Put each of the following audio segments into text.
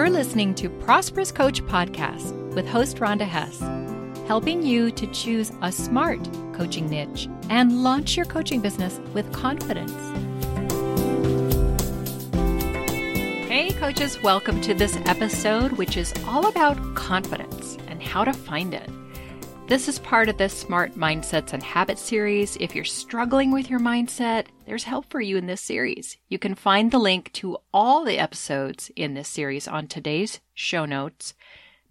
You're listening to Prosperous Coach Podcast with host Rhonda Hess, helping you to choose a smart coaching niche and launch your coaching business with confidence. Hey coaches, welcome to this episode, which is all about confidence and how to find it. This is part of the Smart Mindsets and Habits series. If you're struggling with your mindset, there's help for you in this series. You can find the link to all the episodes in this series on today's show notes,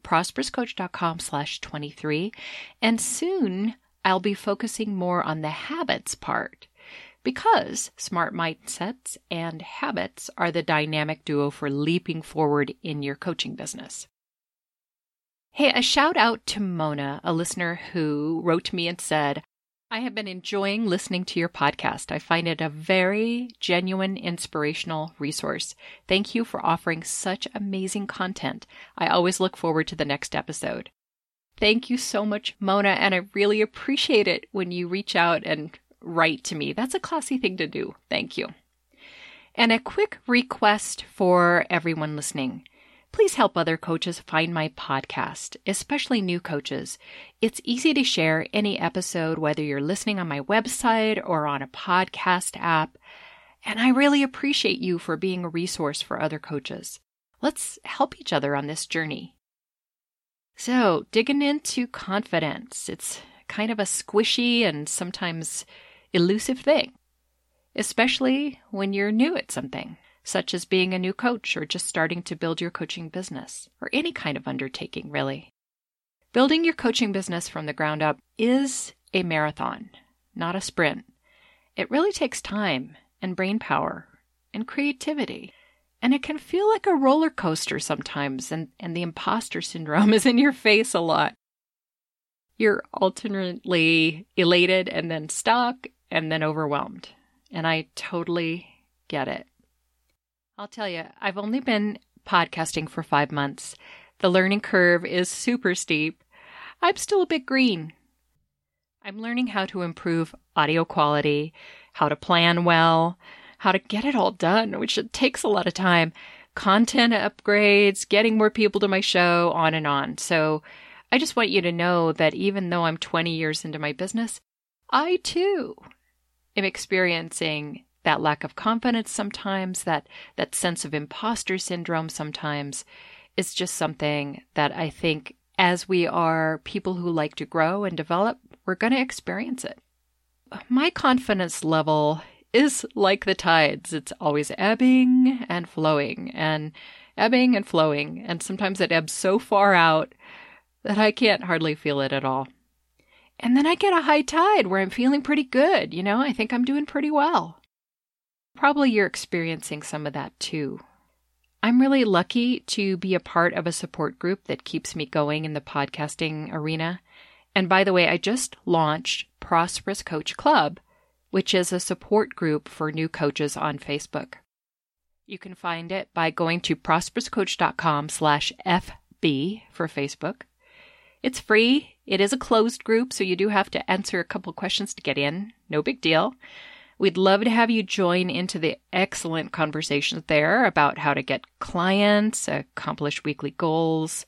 prosperouscoach.com/23. And soon I'll be focusing more on the habits part because smart mindsets and habits are the dynamic duo for leaping forward in your coaching business. Hey, a shout out to Mona, a listener who wrote me and said, I have been enjoying listening to your podcast. I find it a very genuine, inspirational resource. Thank you for offering such amazing content. I always look forward to the next episode. Thank you so much, Mona, and I really appreciate it when you reach out and write to me. That's a classy thing to do. Thank you. And a quick request for everyone listening. Please help other coaches find my podcast, especially new coaches. It's easy to share any episode, whether you're listening on my website or on a podcast app. And I really appreciate you for being a resource for other coaches. Let's help each other on this journey. So, digging into confidence. It's kind of a squishy and sometimes elusive thing, especially when you're new at something, such as being a new coach or just starting to build your coaching business, or any kind of undertaking, really. Building your coaching business from the ground up is a marathon, not a sprint. It really takes time and brain power and creativity, and it can feel like a roller coaster sometimes, and the imposter syndrome is in your face a lot. You're alternately elated and then stuck and then overwhelmed, and I totally get it. I'll tell you, I've only been podcasting for 5 months. The learning curve is super steep. I'm still a bit green. I'm learning how to improve audio quality, how to plan well, how to get it all done, which takes a lot of time, content upgrades, getting more people to my show, on and on. So I just want you to know that even though I'm 20 years into my business, I too am experiencing that lack of confidence sometimes, that sense of imposter syndrome sometimes. Is just something that I think as we are people who like to grow and develop, we're going to experience it. My confidence level is like the tides. It's always ebbing and flowing and ebbing and flowing. And sometimes it ebbs so far out that I can't hardly feel it at all. And then I get a high tide where I'm feeling pretty good. You know, I think I'm doing pretty well. Probably you're experiencing some of that too. I'm really lucky to be a part of a support group that keeps me going in the podcasting arena. And by the way, I just launched Prosperous Coach Club, which is a support group for new coaches on Facebook. You can find it by going to prosperouscoach.com/FB for Facebook. It's free. It is a closed group, so you do have to answer a couple questions to get in. No big deal. We'd love to have you join into the excellent conversations there about how to get clients, accomplish weekly goals,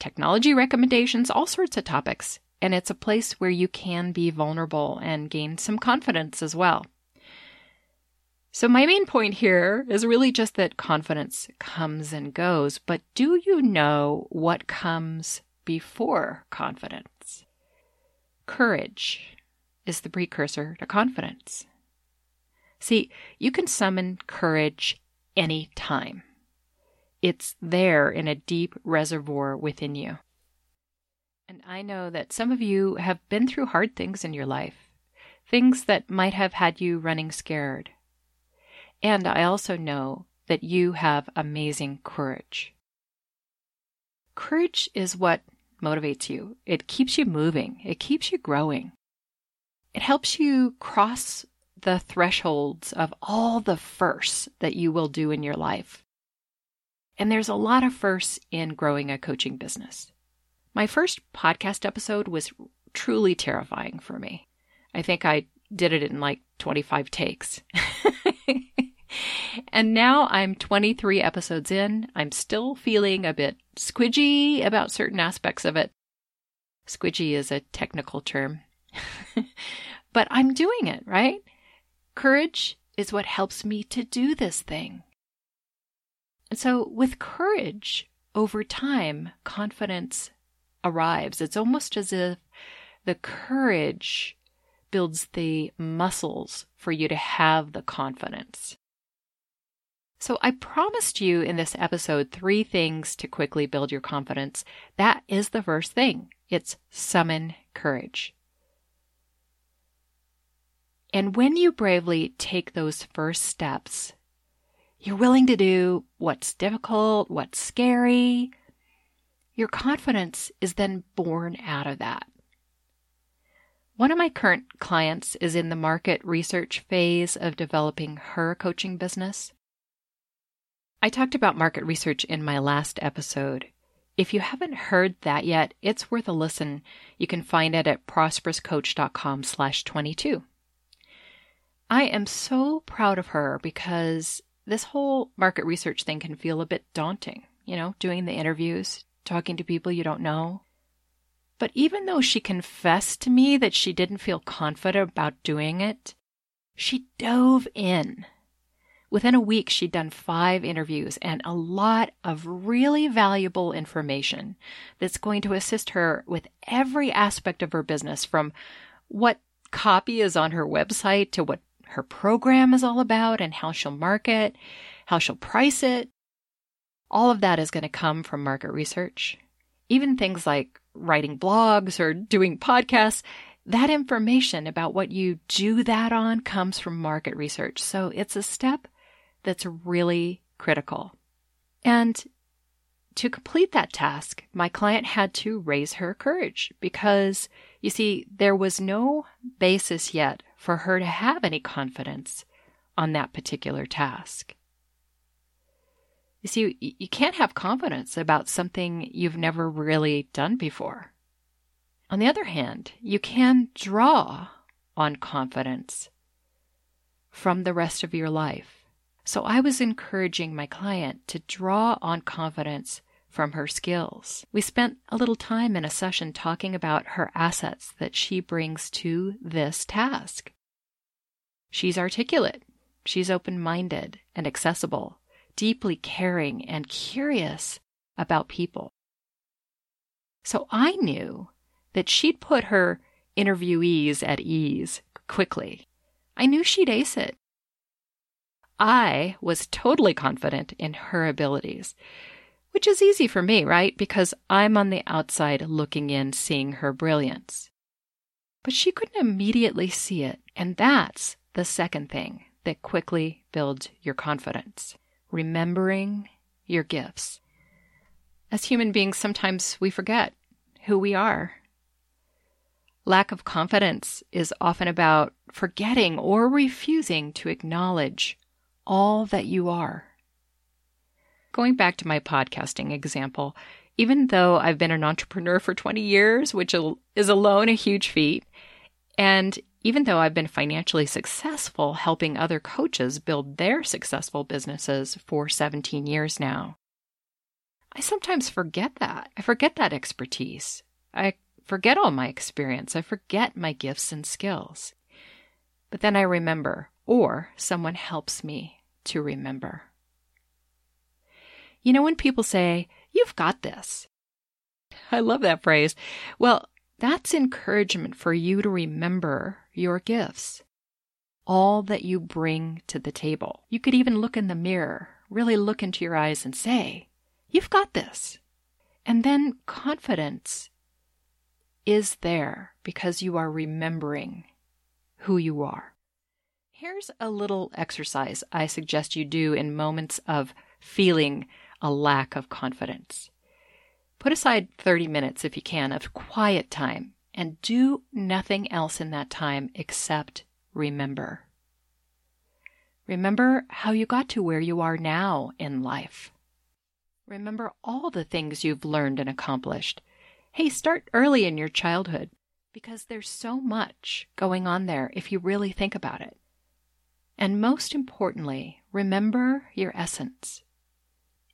technology recommendations, all sorts of topics. And it's a place where you can be vulnerable and gain some confidence as well. So my main point here is really just that confidence comes and goes, but do you know what comes before confidence? Courage is the precursor to confidence. See, you can summon courage any time. It's there in a deep reservoir within you. And I know that some of you have been through hard things in your life, things that might have had you running scared. And I also know that you have amazing courage. Courage is what motivates you. It keeps you moving. It keeps you growing. It helps you cross the thresholds of all the firsts that you will do in your life. And there's a lot of firsts in growing a coaching business. My first podcast episode was truly terrifying for me. I think I did it in like 25 takes. And now I'm 23 episodes in. I'm still feeling a bit squidgy about certain aspects of it. Squidgy is a technical term. But I'm doing it, right? Courage is what helps me to do this thing. And so with courage, over time, confidence arrives. It's almost as if the courage builds the muscles for you to have the confidence. So I promised you in this episode 3 things to quickly build your confidence. That is the first thing. It's summon courage. And when you bravely take those first steps, you're willing to do what's difficult, what's scary. Your confidence is then born out of that. One of my current clients is in the market research phase of developing her coaching business. I talked about market research in my last episode. If you haven't heard that yet, it's worth a listen. You can find it at prosperouscoach.com/22. I am so proud of her because this whole market research thing can feel a bit daunting, doing the interviews, talking to people you don't know. But even though she confessed to me that she didn't feel confident about doing it, she dove in. Within a week, she'd done 5 interviews and a lot of really valuable information that's going to assist her with every aspect of her business, from what copy is on her website to what her program is all about and how she'll market, how she'll price it. All of that is going to come from market research. Even things like writing blogs or doing podcasts, that information about what you do that on comes from market research. So it's a step that's really critical. And to complete that task, my client had to raise her courage because, you see, there was no basis yet for her to have any confidence on that particular task. You see, you can't have confidence about something you've never really done before. On the other hand, you can draw on confidence from the rest of your life. So I was encouraging my client to draw on confidence from her skills. We spent a little time in a session talking about her assets that she brings to this task. She's articulate, she's open-minded and accessible, deeply caring and curious about people. So I knew that she'd put her interviewees at ease quickly. I knew she'd ace it. I was totally confident in her abilities, which is easy for me, right? Because I'm on the outside looking in, seeing her brilliance. But she couldn't immediately see it, and that's the second thing that quickly builds your confidence. Remembering your gifts. As human beings, sometimes we forget who we are. Lack of confidence is often about forgetting or refusing to acknowledge all that you are. Going back to my podcasting example, even though I've been an entrepreneur for 20 years, which is alone a huge feat, and even though I've been financially successful helping other coaches build their successful businesses for 17 years now, I sometimes forget that. I forget that expertise. I forget all my experience. I forget my gifts and skills. But then I remember, or someone helps me to remember. When people say, "You've got this." I love that phrase. Well, that's encouragement for you to remember your gifts, all that you bring to the table. You could even look in the mirror, really look into your eyes and say, "You've got this." And then confidence is there because you are remembering who you are. Here's a little exercise I suggest you do in moments of feeling a lack of confidence. Put aside 30 minutes, if you can, of quiet time and do nothing else in that time except remember. Remember how you got to where you are now in life. Remember all the things you've learned and accomplished. Hey, start early in your childhood because there's so much going on there if you really think about it. And most importantly, remember your essence.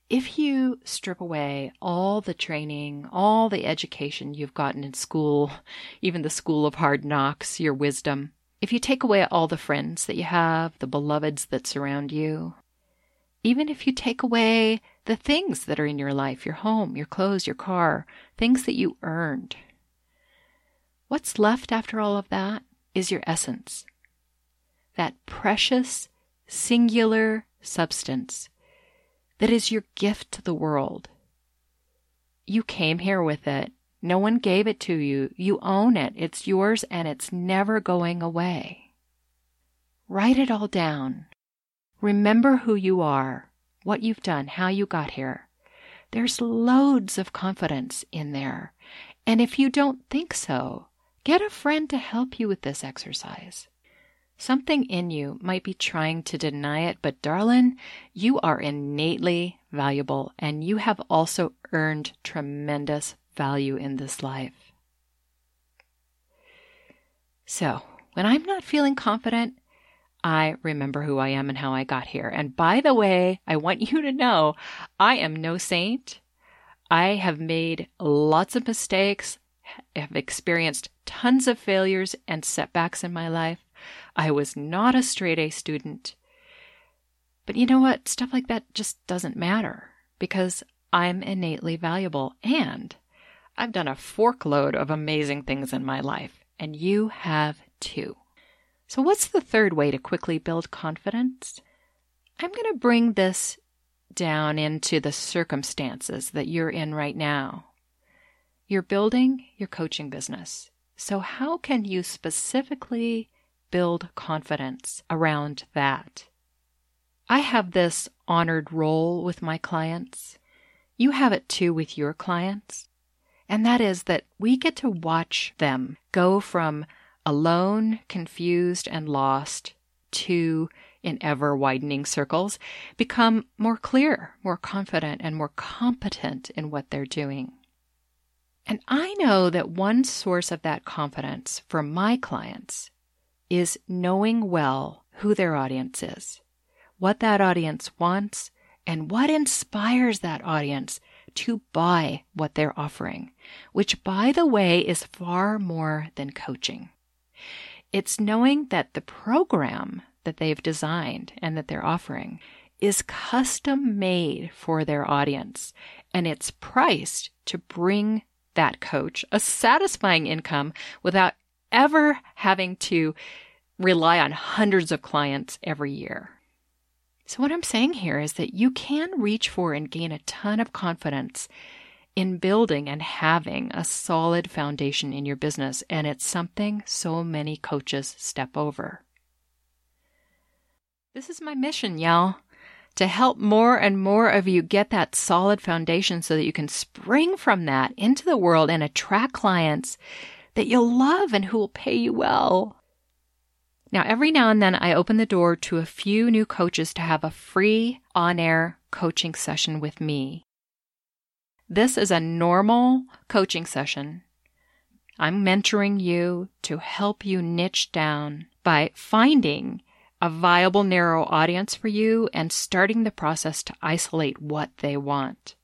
If you strip away all the training, all the education you've gotten in school, even the school of hard knocks, your wisdom, if you take away all the friends that you have, the beloveds that surround you, even if you take away the things that are in your life, your home, your clothes, your car, things that you earned, what's left after all of that is your essence. That precious, singular substance that is your gift to the world. You came here with it. No one gave it to you. You own it. It's yours and it's never going away. Write it all down. Remember who you are, what you've done, how you got here. There's loads of confidence in there. And if you don't think so, get a friend to help you with this exercise. Something in you might be trying to deny it, but darling, you are innately valuable and you have also earned tremendous value in this life. So, when I'm not feeling confident, I remember who I am and how I got here. And by the way, I want you to know, I am no saint. I have made lots of mistakes, have experienced tons of failures and setbacks in my life. I was not a straight-A student. But you know what? Stuff like that just doesn't matter because I'm innately valuable and I've done a forkload of amazing things in my life, and you have too. So what's the third way to quickly build confidence? I'm going to bring this down into the circumstances that you're in right now. You're building your coaching business. So how can you specifically build confidence around that? I have this honored role with my clients. You have it too with your clients. And that is that we get to watch them go from alone, confused, and lost to, in ever-widening circles, become more clear, more confident, and more competent in what they're doing. And I know that one source of that confidence for my clients is knowing well who their audience is, what that audience wants, and what inspires that audience to buy what they're offering, which, by the way, is far more than coaching. It's knowing that the program that they've designed and that they're offering is custom made for their audience, and it's priced to bring that coach a satisfying income without ever having to rely on hundreds of clients every year. So what I'm saying here is that you can reach for and gain a ton of confidence in building and having a solid foundation in your business, and it's something so many coaches step over. This is my mission, y'all, to help more and more of you get that solid foundation so that you can spring from that into the world and attract clients that you'll love and who will pay you well. Now, every now and then I open the door to a few new coaches to have a free on-air coaching session with me. This is a normal coaching session. I'm mentoring you to help you niche down by finding a viable narrow audience for you and starting the process to isolate what they want.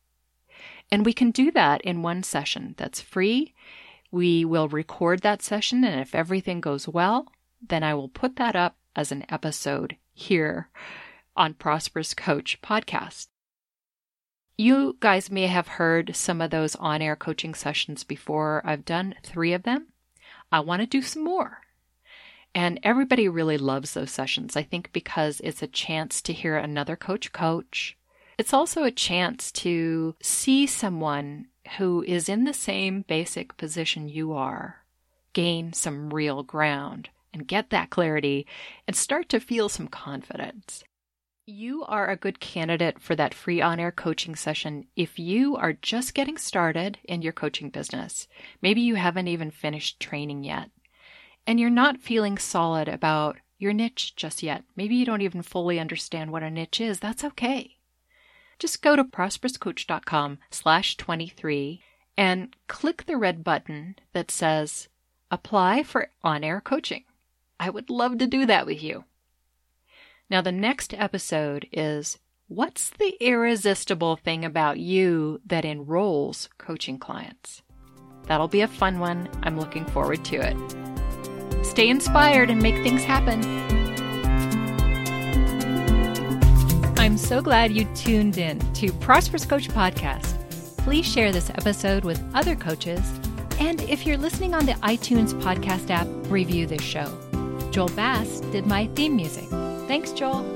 And we can do that in one session that's free. We will record that session, and if everything goes well, then I will put that up as an episode here on Prosperous Coach Podcast. You guys may have heard some of those on-air coaching sessions before. I've done 3 of them. I want to do some more. And everybody really loves those sessions, I think, because it's a chance to hear another coach. It's also a chance to see someone who is in the same basic position you are, gain some real ground and get that clarity and start to feel some confidence. You are a good candidate for that free on-air coaching session if you are just getting started in your coaching business. Maybe you haven't even finished training yet, and you're not feeling solid about your niche just yet. Maybe you don't even fully understand what a niche is. That's okay. Just go to prosperouscoach.com/23 and click the red button that says, Apply for On-Air Coaching. I would love to do that with you. Now, the next episode is, what's the irresistible thing about you that enrolls coaching clients? That'll be a fun one. I'm looking forward to it. Stay inspired and make things happen. I'm so glad you tuned in to Prosperous Coach Podcast. Please share this episode with other coaches. And if you're listening on the iTunes podcast app, review this show. Joel Bass did my theme music. Thanks, Joel.